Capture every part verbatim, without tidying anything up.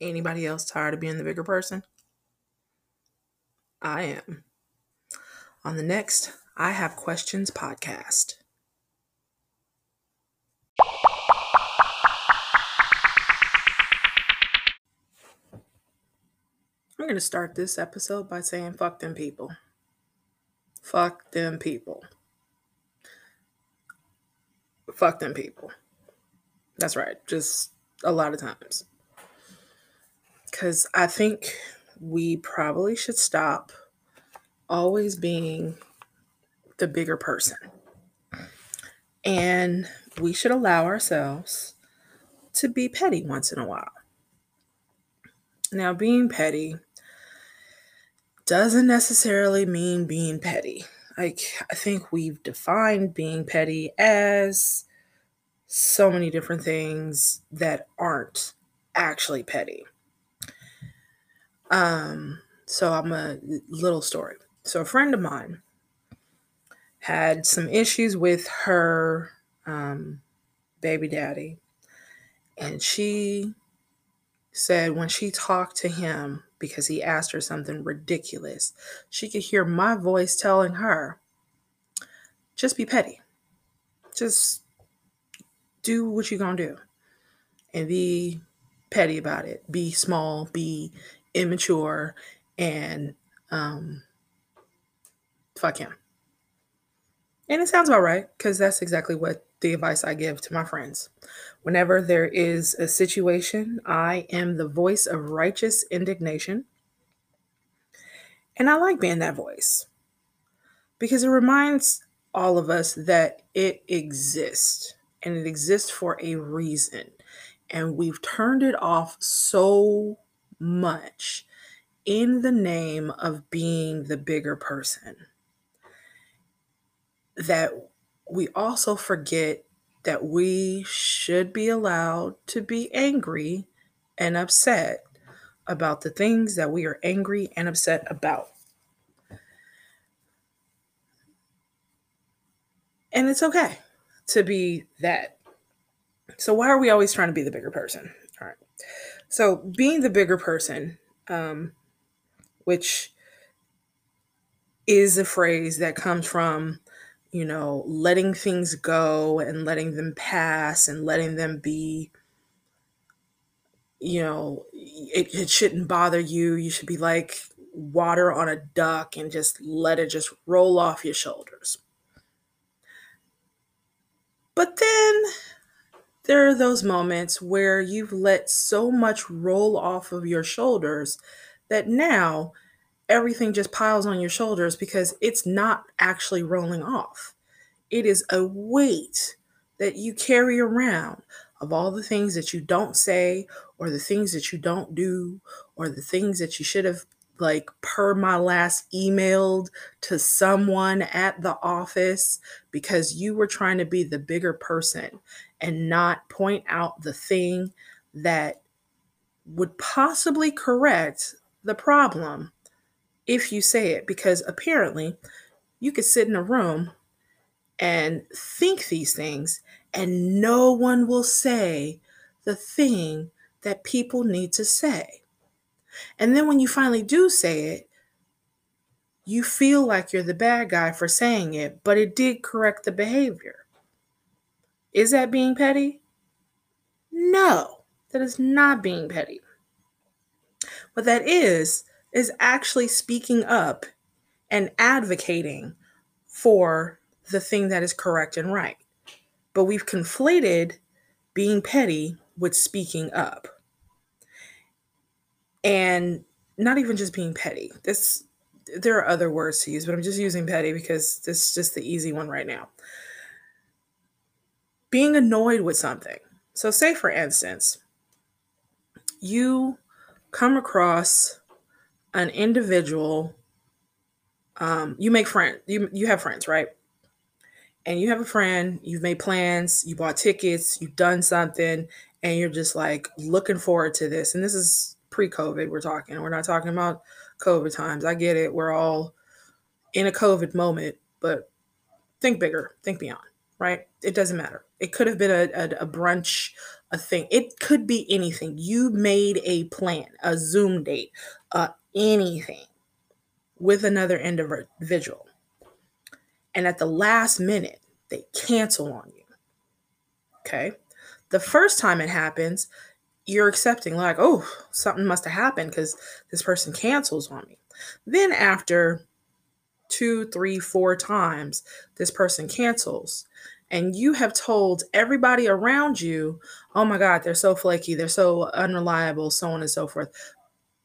Anybody else tired of being the bigger person? I am. On the next I Have Questions podcast. I'm going to start this episode by saying fuck them people. Fuck them people. Fuck them people. That's right. Just a lot of times. Because I think we probably should stop always being the bigger person. And we should allow ourselves to be petty once in a while. Now, being petty doesn't necessarily mean being petty. Like, I think we've defined being petty as so many different things that aren't actually petty. Um, so I'm a little story. So a friend of mine had some issues with her um, baby daddy, and she said when she talked to him, because he asked her something ridiculous, she could hear my voice telling her, just be petty. Just do what you're going to do and be petty about it. Be small, be immature, and um, fuck him. And it sounds about right, because that's exactly what the advice I give to my friends. Whenever there is a situation, I am the voice of righteous indignation. And I like being that voice because it reminds all of us that it exists, and it exists for a reason. And we've turned it off so much in the name of being the bigger person that we also forget that we should be allowed to be angry and upset about the things that we are angry and upset about. And it's okay to be that. So why are we always trying to be the bigger person? All right. So being the bigger person, um, which is a phrase that comes from, you know, letting things go and letting them pass and letting them be, you know, it, it shouldn't bother you. You should be like water on a duck and just let it just roll off your shoulders. But then there are those moments where you've let so much roll off of your shoulders that now everything just piles on your shoulders because it's not actually rolling off. It is a weight that you carry around of all the things that you don't say, or the things that you don't do, or the things that you should have, like per my last, emailed to someone at the office because you were trying to be the bigger person and not point out the thing that would possibly correct the problem if you say it, because apparently you could sit in a room and think these things and no one will say the thing that people need to say. And then when you finally do say it, you feel like you're the bad guy for saying it, but it did correct the behavior. Is that being petty? No, that is not being petty. What that is, is actually speaking up and advocating for the thing that is correct and right. But we've conflated being petty with speaking up. And not even just being petty. This, there are other words to use, but I'm just using petty because this is just the easy one right now. Being annoyed with something. So say, for instance, you come across an individual, um, you make friends, you, you have friends, right? And you have a friend, you've made plans, you bought tickets, you've done something, and you're just like looking forward to this. And this is pre-COVID we're talking. We're not talking about COVID times. I get it. We're all in a COVID moment, but think bigger, think beyond, right? It doesn't matter. It could have been a, a, a brunch, a thing. It could be anything. You made a plan, a Zoom date, uh, anything with another individual. And at the last minute, they cancel on you. Okay. The first time it happens, you're accepting like, oh, something must have happened because this person cancels on me. Then after two, three, four times, this person cancels. And you have told everybody around you, oh my God, they're so flaky, they're so unreliable, so on and so forth.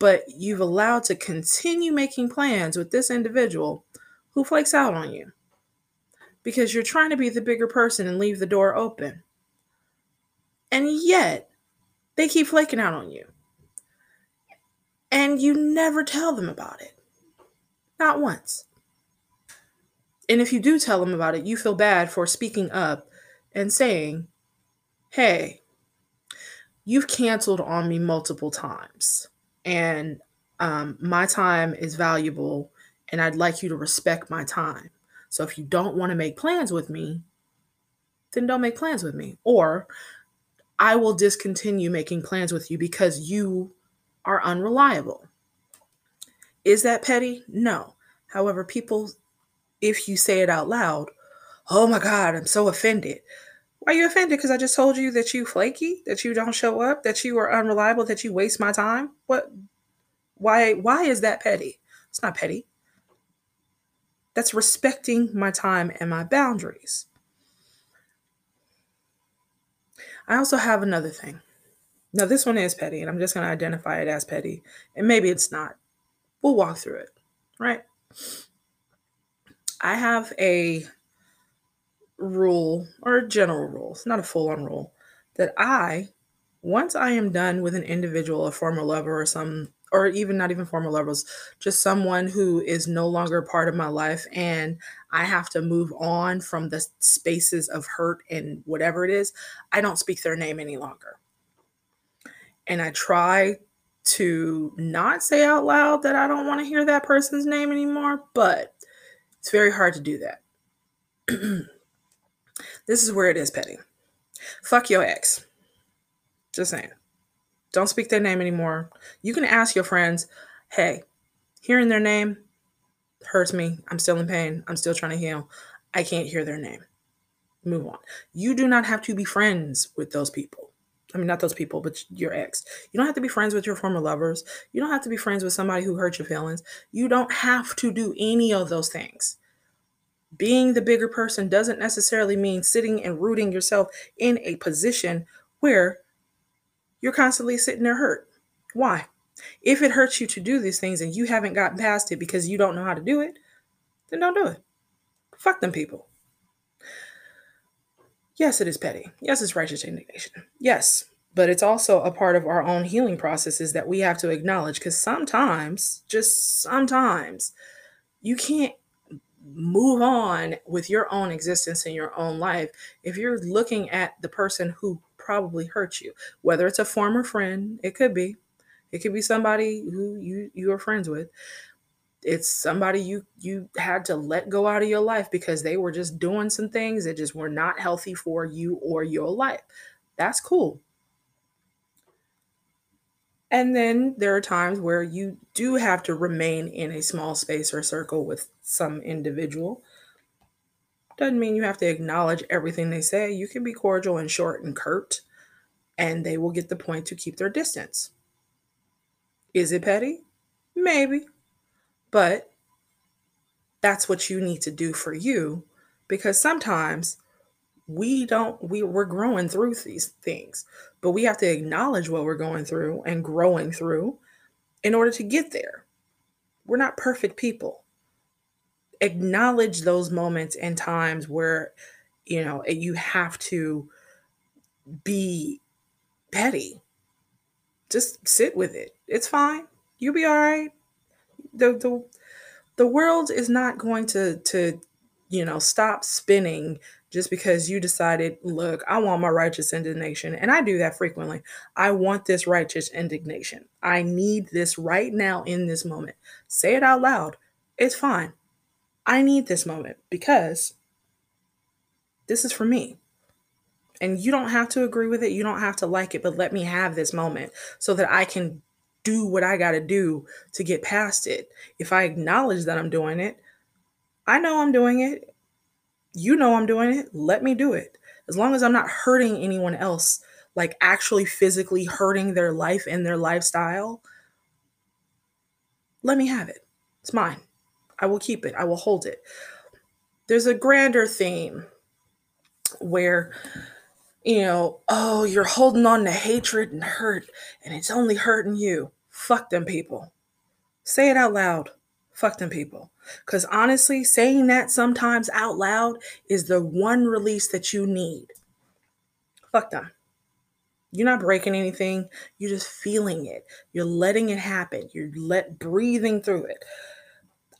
But you've allowed to continue making plans with this individual who flakes out on you because you're trying to be the bigger person and leave the door open. And yet they keep flaking out on you. And you never tell them about it. Not once. And if you do tell them about it, you feel bad for speaking up and saying, hey, you've canceled on me multiple times and um, my time is valuable and I'd like you to respect my time. So if you don't want to make plans with me, then don't make plans with me. Or I will discontinue making plans with you because you are unreliable. Is that petty? No. However, people... if you say it out loud, oh my God, I'm so offended. Why are you offended? Because I just told you that you flaky, that you don't show up, that you are unreliable, that you waste my time. What? Why? Why is that petty? It's not petty. That's respecting my time and my boundaries. I also have another thing. Now, this one is petty, and I'm just going to identify it as petty. And maybe it's not. We'll walk through it, right? I have a rule or a general rule, it's not a full-on rule, that I, once I am done with an individual, a former lover or some, or even not even former lovers, just someone who is no longer part of my life and I have to move on from the spaces of hurt and whatever it is, I don't speak their name any longer. And I try to not say out loud that I don't want to hear that person's name anymore, but it's very hard to do that. This is where it is petty. Fuck your ex. Just saying. Don't speak their name anymore. You can ask your friends, hey, hearing their name hurts me. I'm still in pain. I'm still trying to heal. I can't hear their name. Move on. You do not have to be friends with those people. I mean, not those people, but your ex. You don't have to be friends with your former lovers. You don't have to be friends with somebody who hurt your feelings. You don't have to do any of those things. Being the bigger person doesn't necessarily mean sitting and rooting yourself in a position where you're constantly sitting there hurt. Why? If it hurts you to do these things and you haven't gotten past it because you don't know how to do it, then don't do it. Fuck them people. Yes, it is petty. Yes, it's righteous indignation. Yes, but it's also a part of our own healing processes that we have to acknowledge because sometimes, just sometimes, you can't move on with your own existence in your own life if you're looking at the person who probably hurt you, whether it's a former friend, it could be. It could be somebody who you, you are friends with. It's somebody you you had to let go out of your life because they were just doing some things that just were not healthy for you or your life. That's cool. And then there are times where you do have to remain in a small space or circle with some individual. Doesn't mean you have to acknowledge everything they say. You can be cordial and short and curt, and they will get the point to keep their distance. Is it petty? Maybe. But that's what you need to do for you, because sometimes we don't, we, we're growing through these things, but we have to acknowledge what we're going through and growing through in order to get there. We're not perfect people. Acknowledge those moments and times where, you know, you have to be petty. Just sit with it. It's fine. You'll be all right. The, the the world is not going to, to, you know, stop spinning just because you decided, look, I want my righteous indignation. And I do that frequently. I want this righteous indignation. I need this right now in this moment. Say it out loud. It's fine. I need this moment because this is for me. And you don't have to agree with it. You don't have to like it, but let me have this moment so that I can do what I got to do to get past it. If I acknowledge that I'm doing it, I know I'm doing it. You know I'm doing it. Let me do it. As long as I'm not hurting anyone else, like actually physically hurting their life and their lifestyle, let me have it. It's mine. I will keep it. I will hold it. There's a grander theme where, you know, oh, you're holding on to hatred and hurt, and it's only hurting you. Fuck them people. Say it out loud. Fuck them people. Because honestly, saying that sometimes out loud is the one release that you need. Fuck them. You're not breaking anything. You're just feeling it. You're letting it happen. You're let breathing through it.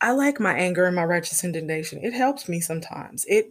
I like my anger and my righteous indignation. It helps me sometimes. It,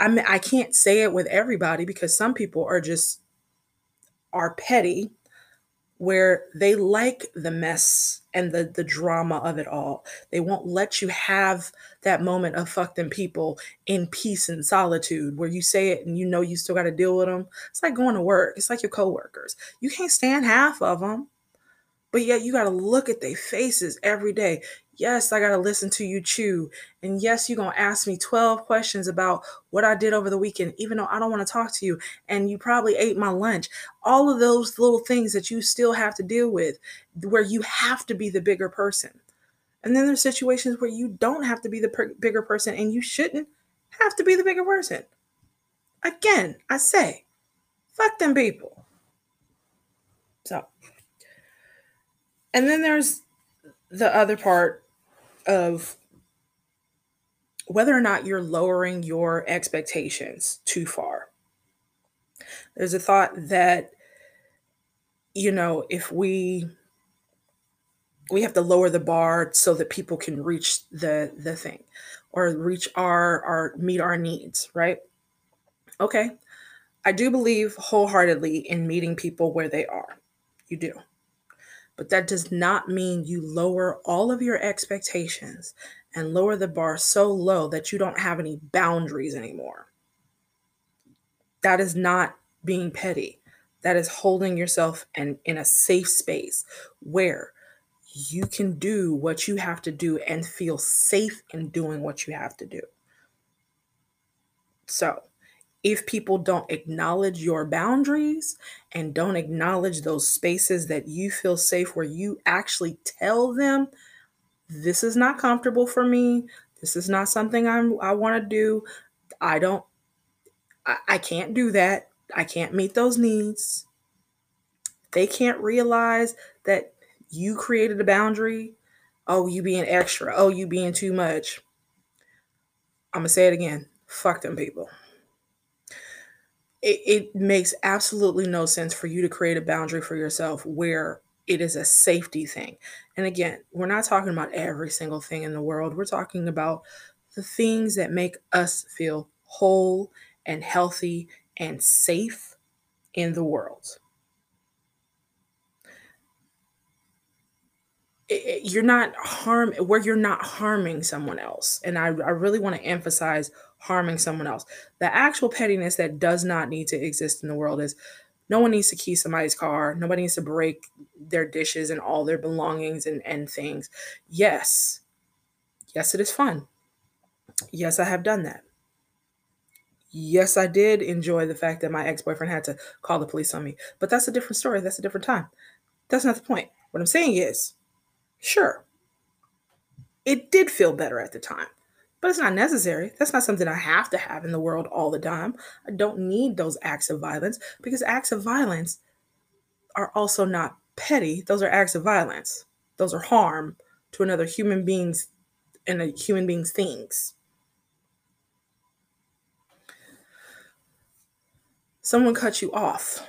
I mean, I can't say it with everybody because some people are just, are petty, where they like the mess and the, the drama of it all. They won't let you have that moment of fuck them people in peace and solitude where you say it and you know you still got to deal with them. It's like going to work. It's like your coworkers. You can't stand half of them, but yet you got to look at their faces every day. Yes, I got to listen to you chew. And yes, you're going to ask me twelve questions about what I did over the weekend, even though I don't want to talk to you. And you probably ate my lunch. All of those little things that you still have to deal with where you have to be the bigger person. And then there's situations where you don't have to be the per- bigger person and you shouldn't have to be the bigger person. Again, I say, fuck them people. So, and then there's the other part of whether or not you're lowering your expectations too far. There's a thought that, you know, if we, we have to lower the bar so that people can reach the, the thing or reach our, our, meet our needs, right? Okay. I do believe wholeheartedly in meeting people where they are. You do. But that does not mean you lower all of your expectations and lower the bar so low that you don't have any boundaries anymore. That is not being petty. That is holding yourself in, in a safe space where you can do what you have to do and feel safe in doing what you have to do. So, if people don't acknowledge your boundaries and don't acknowledge those spaces that you feel safe, where you actually tell them, this is not comfortable for me. This is not something I'm, I want to do. I don't, I, I can't do that. I can't meet those needs. They can't realize that you created a boundary. Oh, you being extra. Oh, you being too much. I'm gonna say it again. Fuck them people. It, it makes absolutely no sense for you to create a boundary for yourself where it is a safety thing. And again, we're not talking about every single thing in the world. We're talking about the things that make us feel whole and healthy and safe in the world. It, it, you're not harm where you're not harming someone else. And I, I really want to emphasize harming someone else. The actual pettiness that does not need to exist in the world is no one needs to key somebody's car. Nobody needs to break their dishes and all their belongings and, and things. Yes. Yes, it is fun. Yes, I have done that. Yes, I did enjoy the fact that my ex-boyfriend had to call the police on me, but that's a different story. That's a different time. That's not the point. What I'm saying is, sure, it did feel better at the time. But it's not necessary. That's not something I have to have in the world all the time. I don't need those acts of violence because acts of violence are also not petty. Those are acts of violence. Those are harm to another human being's and a human being's things. Someone cuts you off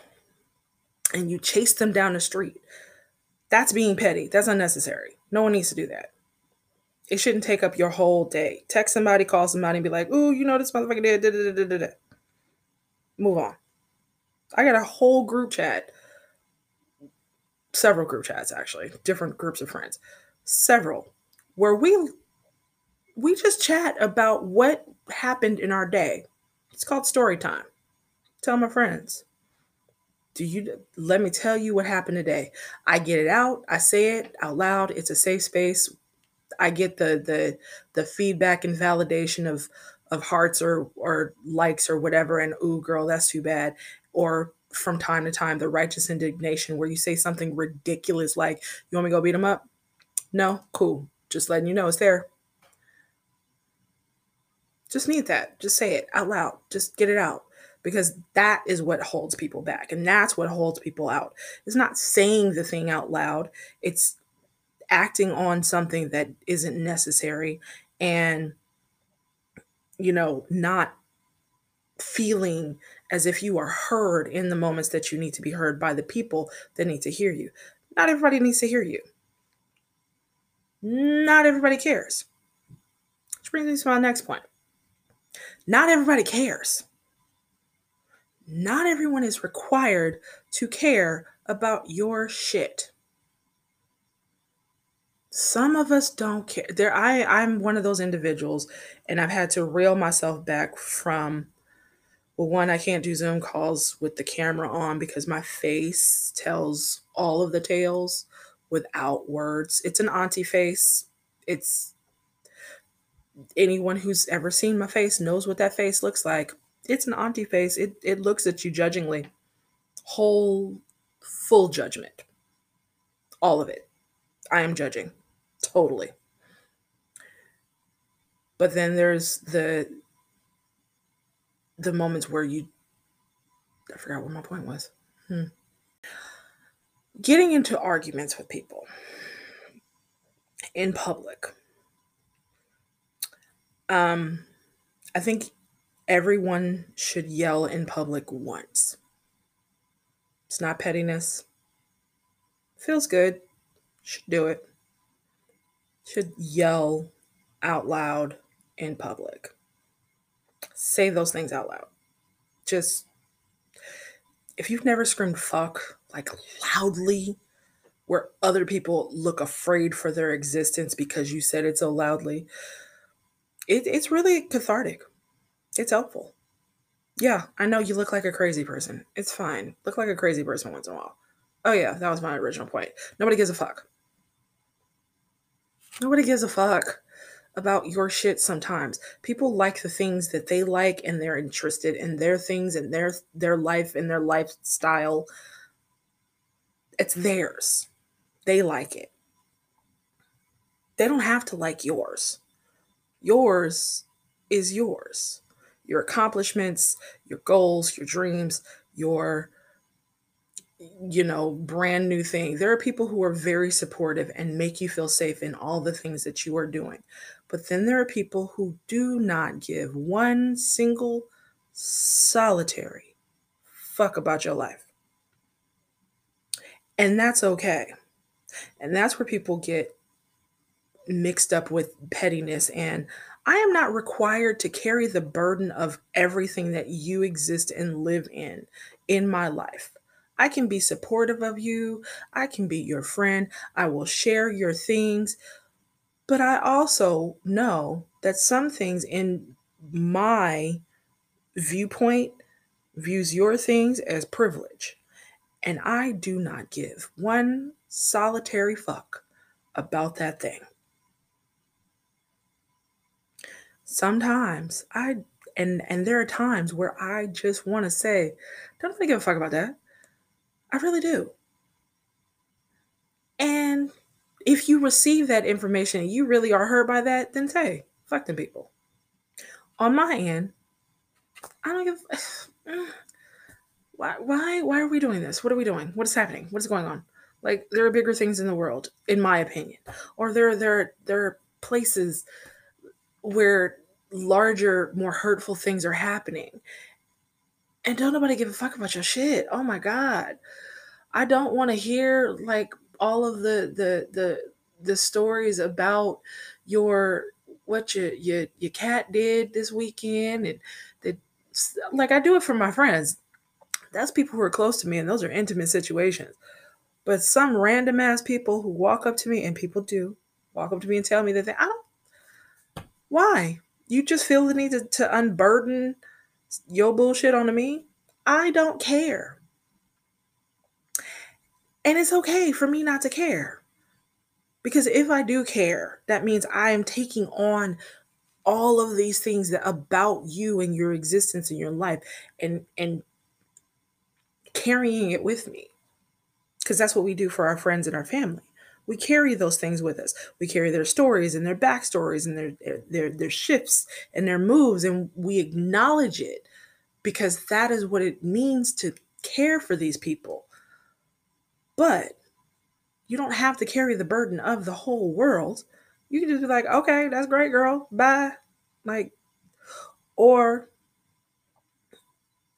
and you chase them down the street. That's being petty. That's unnecessary. No one needs to do that. It shouldn't take up your whole day. Text somebody, call somebody, and be like, ooh, you know, this motherfucker did, da, da, da, da, da. Move on. I got a whole group chat. Several group chats, actually. Different groups of friends. Several. Where we, we just chat about what happened in our day. It's called story time. Tell my friends. Do you let me tell you what happened today? I get it out. I say it out loud. It's a safe space. I get the the the feedback and validation of of hearts or or likes or whatever, and ooh, girl, that's too bad. Or from time to time, the righteous indignation where you say something ridiculous like, "You want me to go beat him up?" No, cool. Just letting you know it's there. Just need that. Just say it out loud. Just get it out. Because that is what holds people back. And that's what holds people out. It's not saying the thing out loud. It's acting on something that isn't necessary and, you know, not feeling as if you are heard in the moments that you need to be heard by the people that need to hear you. Not everybody needs to hear you. Not everybody cares. Which brings me to my next point. Not everybody cares. Not everyone is required to care about your shit. Some of us don't care. There, I, I'm one of those individuals, and I've had to reel myself back from, well, one, I can't do Zoom calls with the camera on because my face tells all of the tales without words. It's an auntie face. It's anyone who's ever seen my face knows what that face looks like. It's an auntie face. It it looks at you judgingly. Whole, full judgment. All of it. I am judging. Totally. But then there's the, the moments where you... I forgot what my point was. Hmm. Getting into arguments with people in public. Um, I think... Everyone should yell in public once. It's not pettiness. Feels good. Should do it. Should yell out loud in public. Say those things out loud. Just, if you've never screamed fuck, like loudly, where other people look afraid for their existence because you said it so loudly, it, it's really cathartic. It's helpful. Yeah, I know you look like a crazy person. It's fine. Look like a crazy person once in a while. Oh yeah, that was my original point. Nobody gives a fuck. Nobody gives a fuck about your shit sometimes. People like the things that they like, and they're interested in their things and their their life and their lifestyle. It's theirs. They like it. They don't have to like yours. Yours is yours. Your accomplishments, your goals, your dreams, your, you know, brand new thing. There are people who are very supportive and make you feel safe in all the things that you are doing. But then there are people who do not give one single solitary fuck about your life. And that's okay. And that's where people get mixed up with pettiness and I am not required to carry the burden of everything that you exist and live in, in my life. I can be supportive of you. I can be your friend. I will share your things. But I also know that some things in my viewpoint views your things as privilege. And I do not give one solitary fuck about that thing. Sometimes I, and, and there are times where I just want to say, don't really give a fuck about that. I really do. And if you receive that information and you really are hurt by that, then say, fuck them people. On my end, I don't give, why, why, why are we doing this? What are we doing? What is happening? What is going on? Like, there are bigger things in the world, in my opinion, or there, there, there are places where larger, more hurtful things are happening. And don't nobody give a fuck about your shit. Oh my God. I don't want to hear like all of the, the, the, the stories about your, what your, your, your cat did this weekend. And the, like, I do it for my friends. That's people who are close to me. And those are intimate situations, but some random ass people who walk up to me, and people do walk up to me and tell me that they, I don't, why? You just feel the need to, to unburden your bullshit onto me? I don't care. And it's okay for me not to care. Because if I do care, that means I am taking on all of these things that about you and your existence and your life and, and carrying it with me. Because that's what we do for our friends and our family. We carry those things with us. We carry their stories and their backstories and their, their, their, their shifts and their moves. And we acknowledge it because that is what it means to care for these people. But you don't have to carry the burden of the whole world. You can just be like, okay, that's great, girl. Bye. Like, or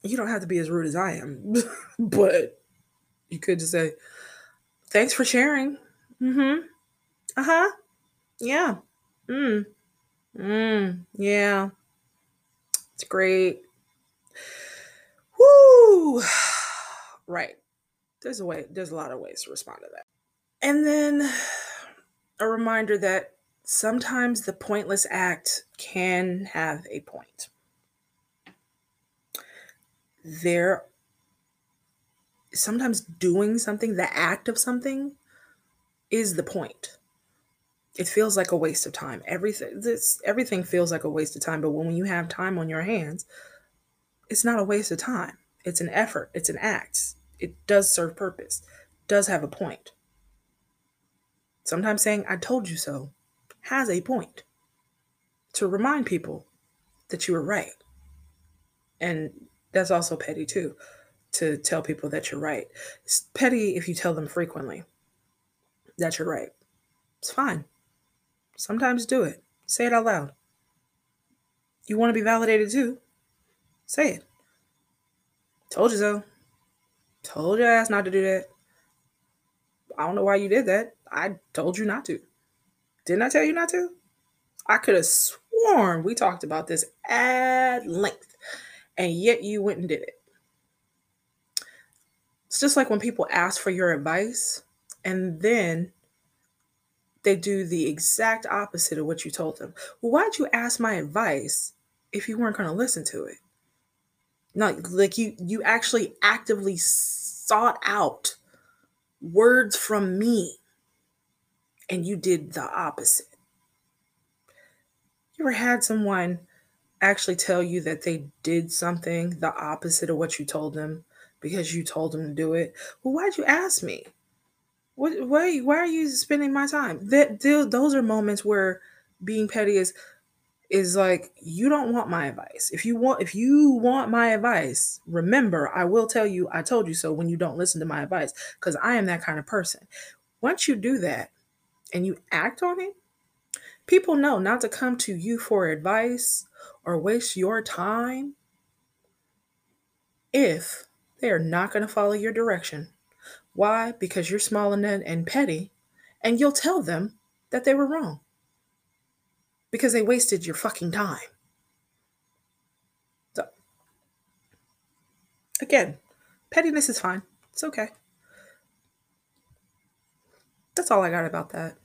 you don't have to be as rude as I am, but you could just say, thanks for sharing. Mm-hmm. Uh-huh. Yeah. Mm. Mm. Yeah. It's great. Woo. Right. There's a way. There's a lot of ways to respond to that. And then a reminder that sometimes the pointless act can have a point. There, sometimes doing something, the act of something, is the point. It feels like a waste of time. Everything, this, everything feels like a waste of time. But when you have time on your hands, it's not a waste of time. It's an effort. It's an act. It does serve purpose. It does have a point. Sometimes saying, I told you so, has a point to remind people that you were right. And that's also petty too, to tell people that you're right. It's petty if you tell them frequently that you're right. It's fine. Sometimes do it. Say it out loud. You want to be validated too? Say it. Told you so. Told your ass not to do that. I don't know why you did that. I told you not to. Didn't I tell you not to? I could have sworn we talked about this at length, and yet you went and did it. It's just like when people ask for your advice, and then they do the exact opposite of what you told them. Well, why'd you ask my advice if you weren't going to listen to it? Not like you, you actually actively sought out words from me, and you did the opposite. You ever had someone actually tell you that they did something the opposite of what you told them because you told them to do it? Well, why'd you ask me? What, why, why are you spending my time? That those are moments where being petty is is like, you don't want my advice. If you want, if you want my advice, remember, I will tell you, I told you so when you don't listen to my advice, because I am that kind of person. Once you do that and you act on it, people know not to come to you for advice or waste your time if they are not going to follow your direction. Why? Because you're small and, and petty, and you'll tell them that they were wrong because they wasted your fucking time. So, again, pettiness is fine. It's okay. That's all I got about that.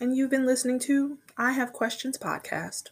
And you've been listening to I Have Questions Podcast.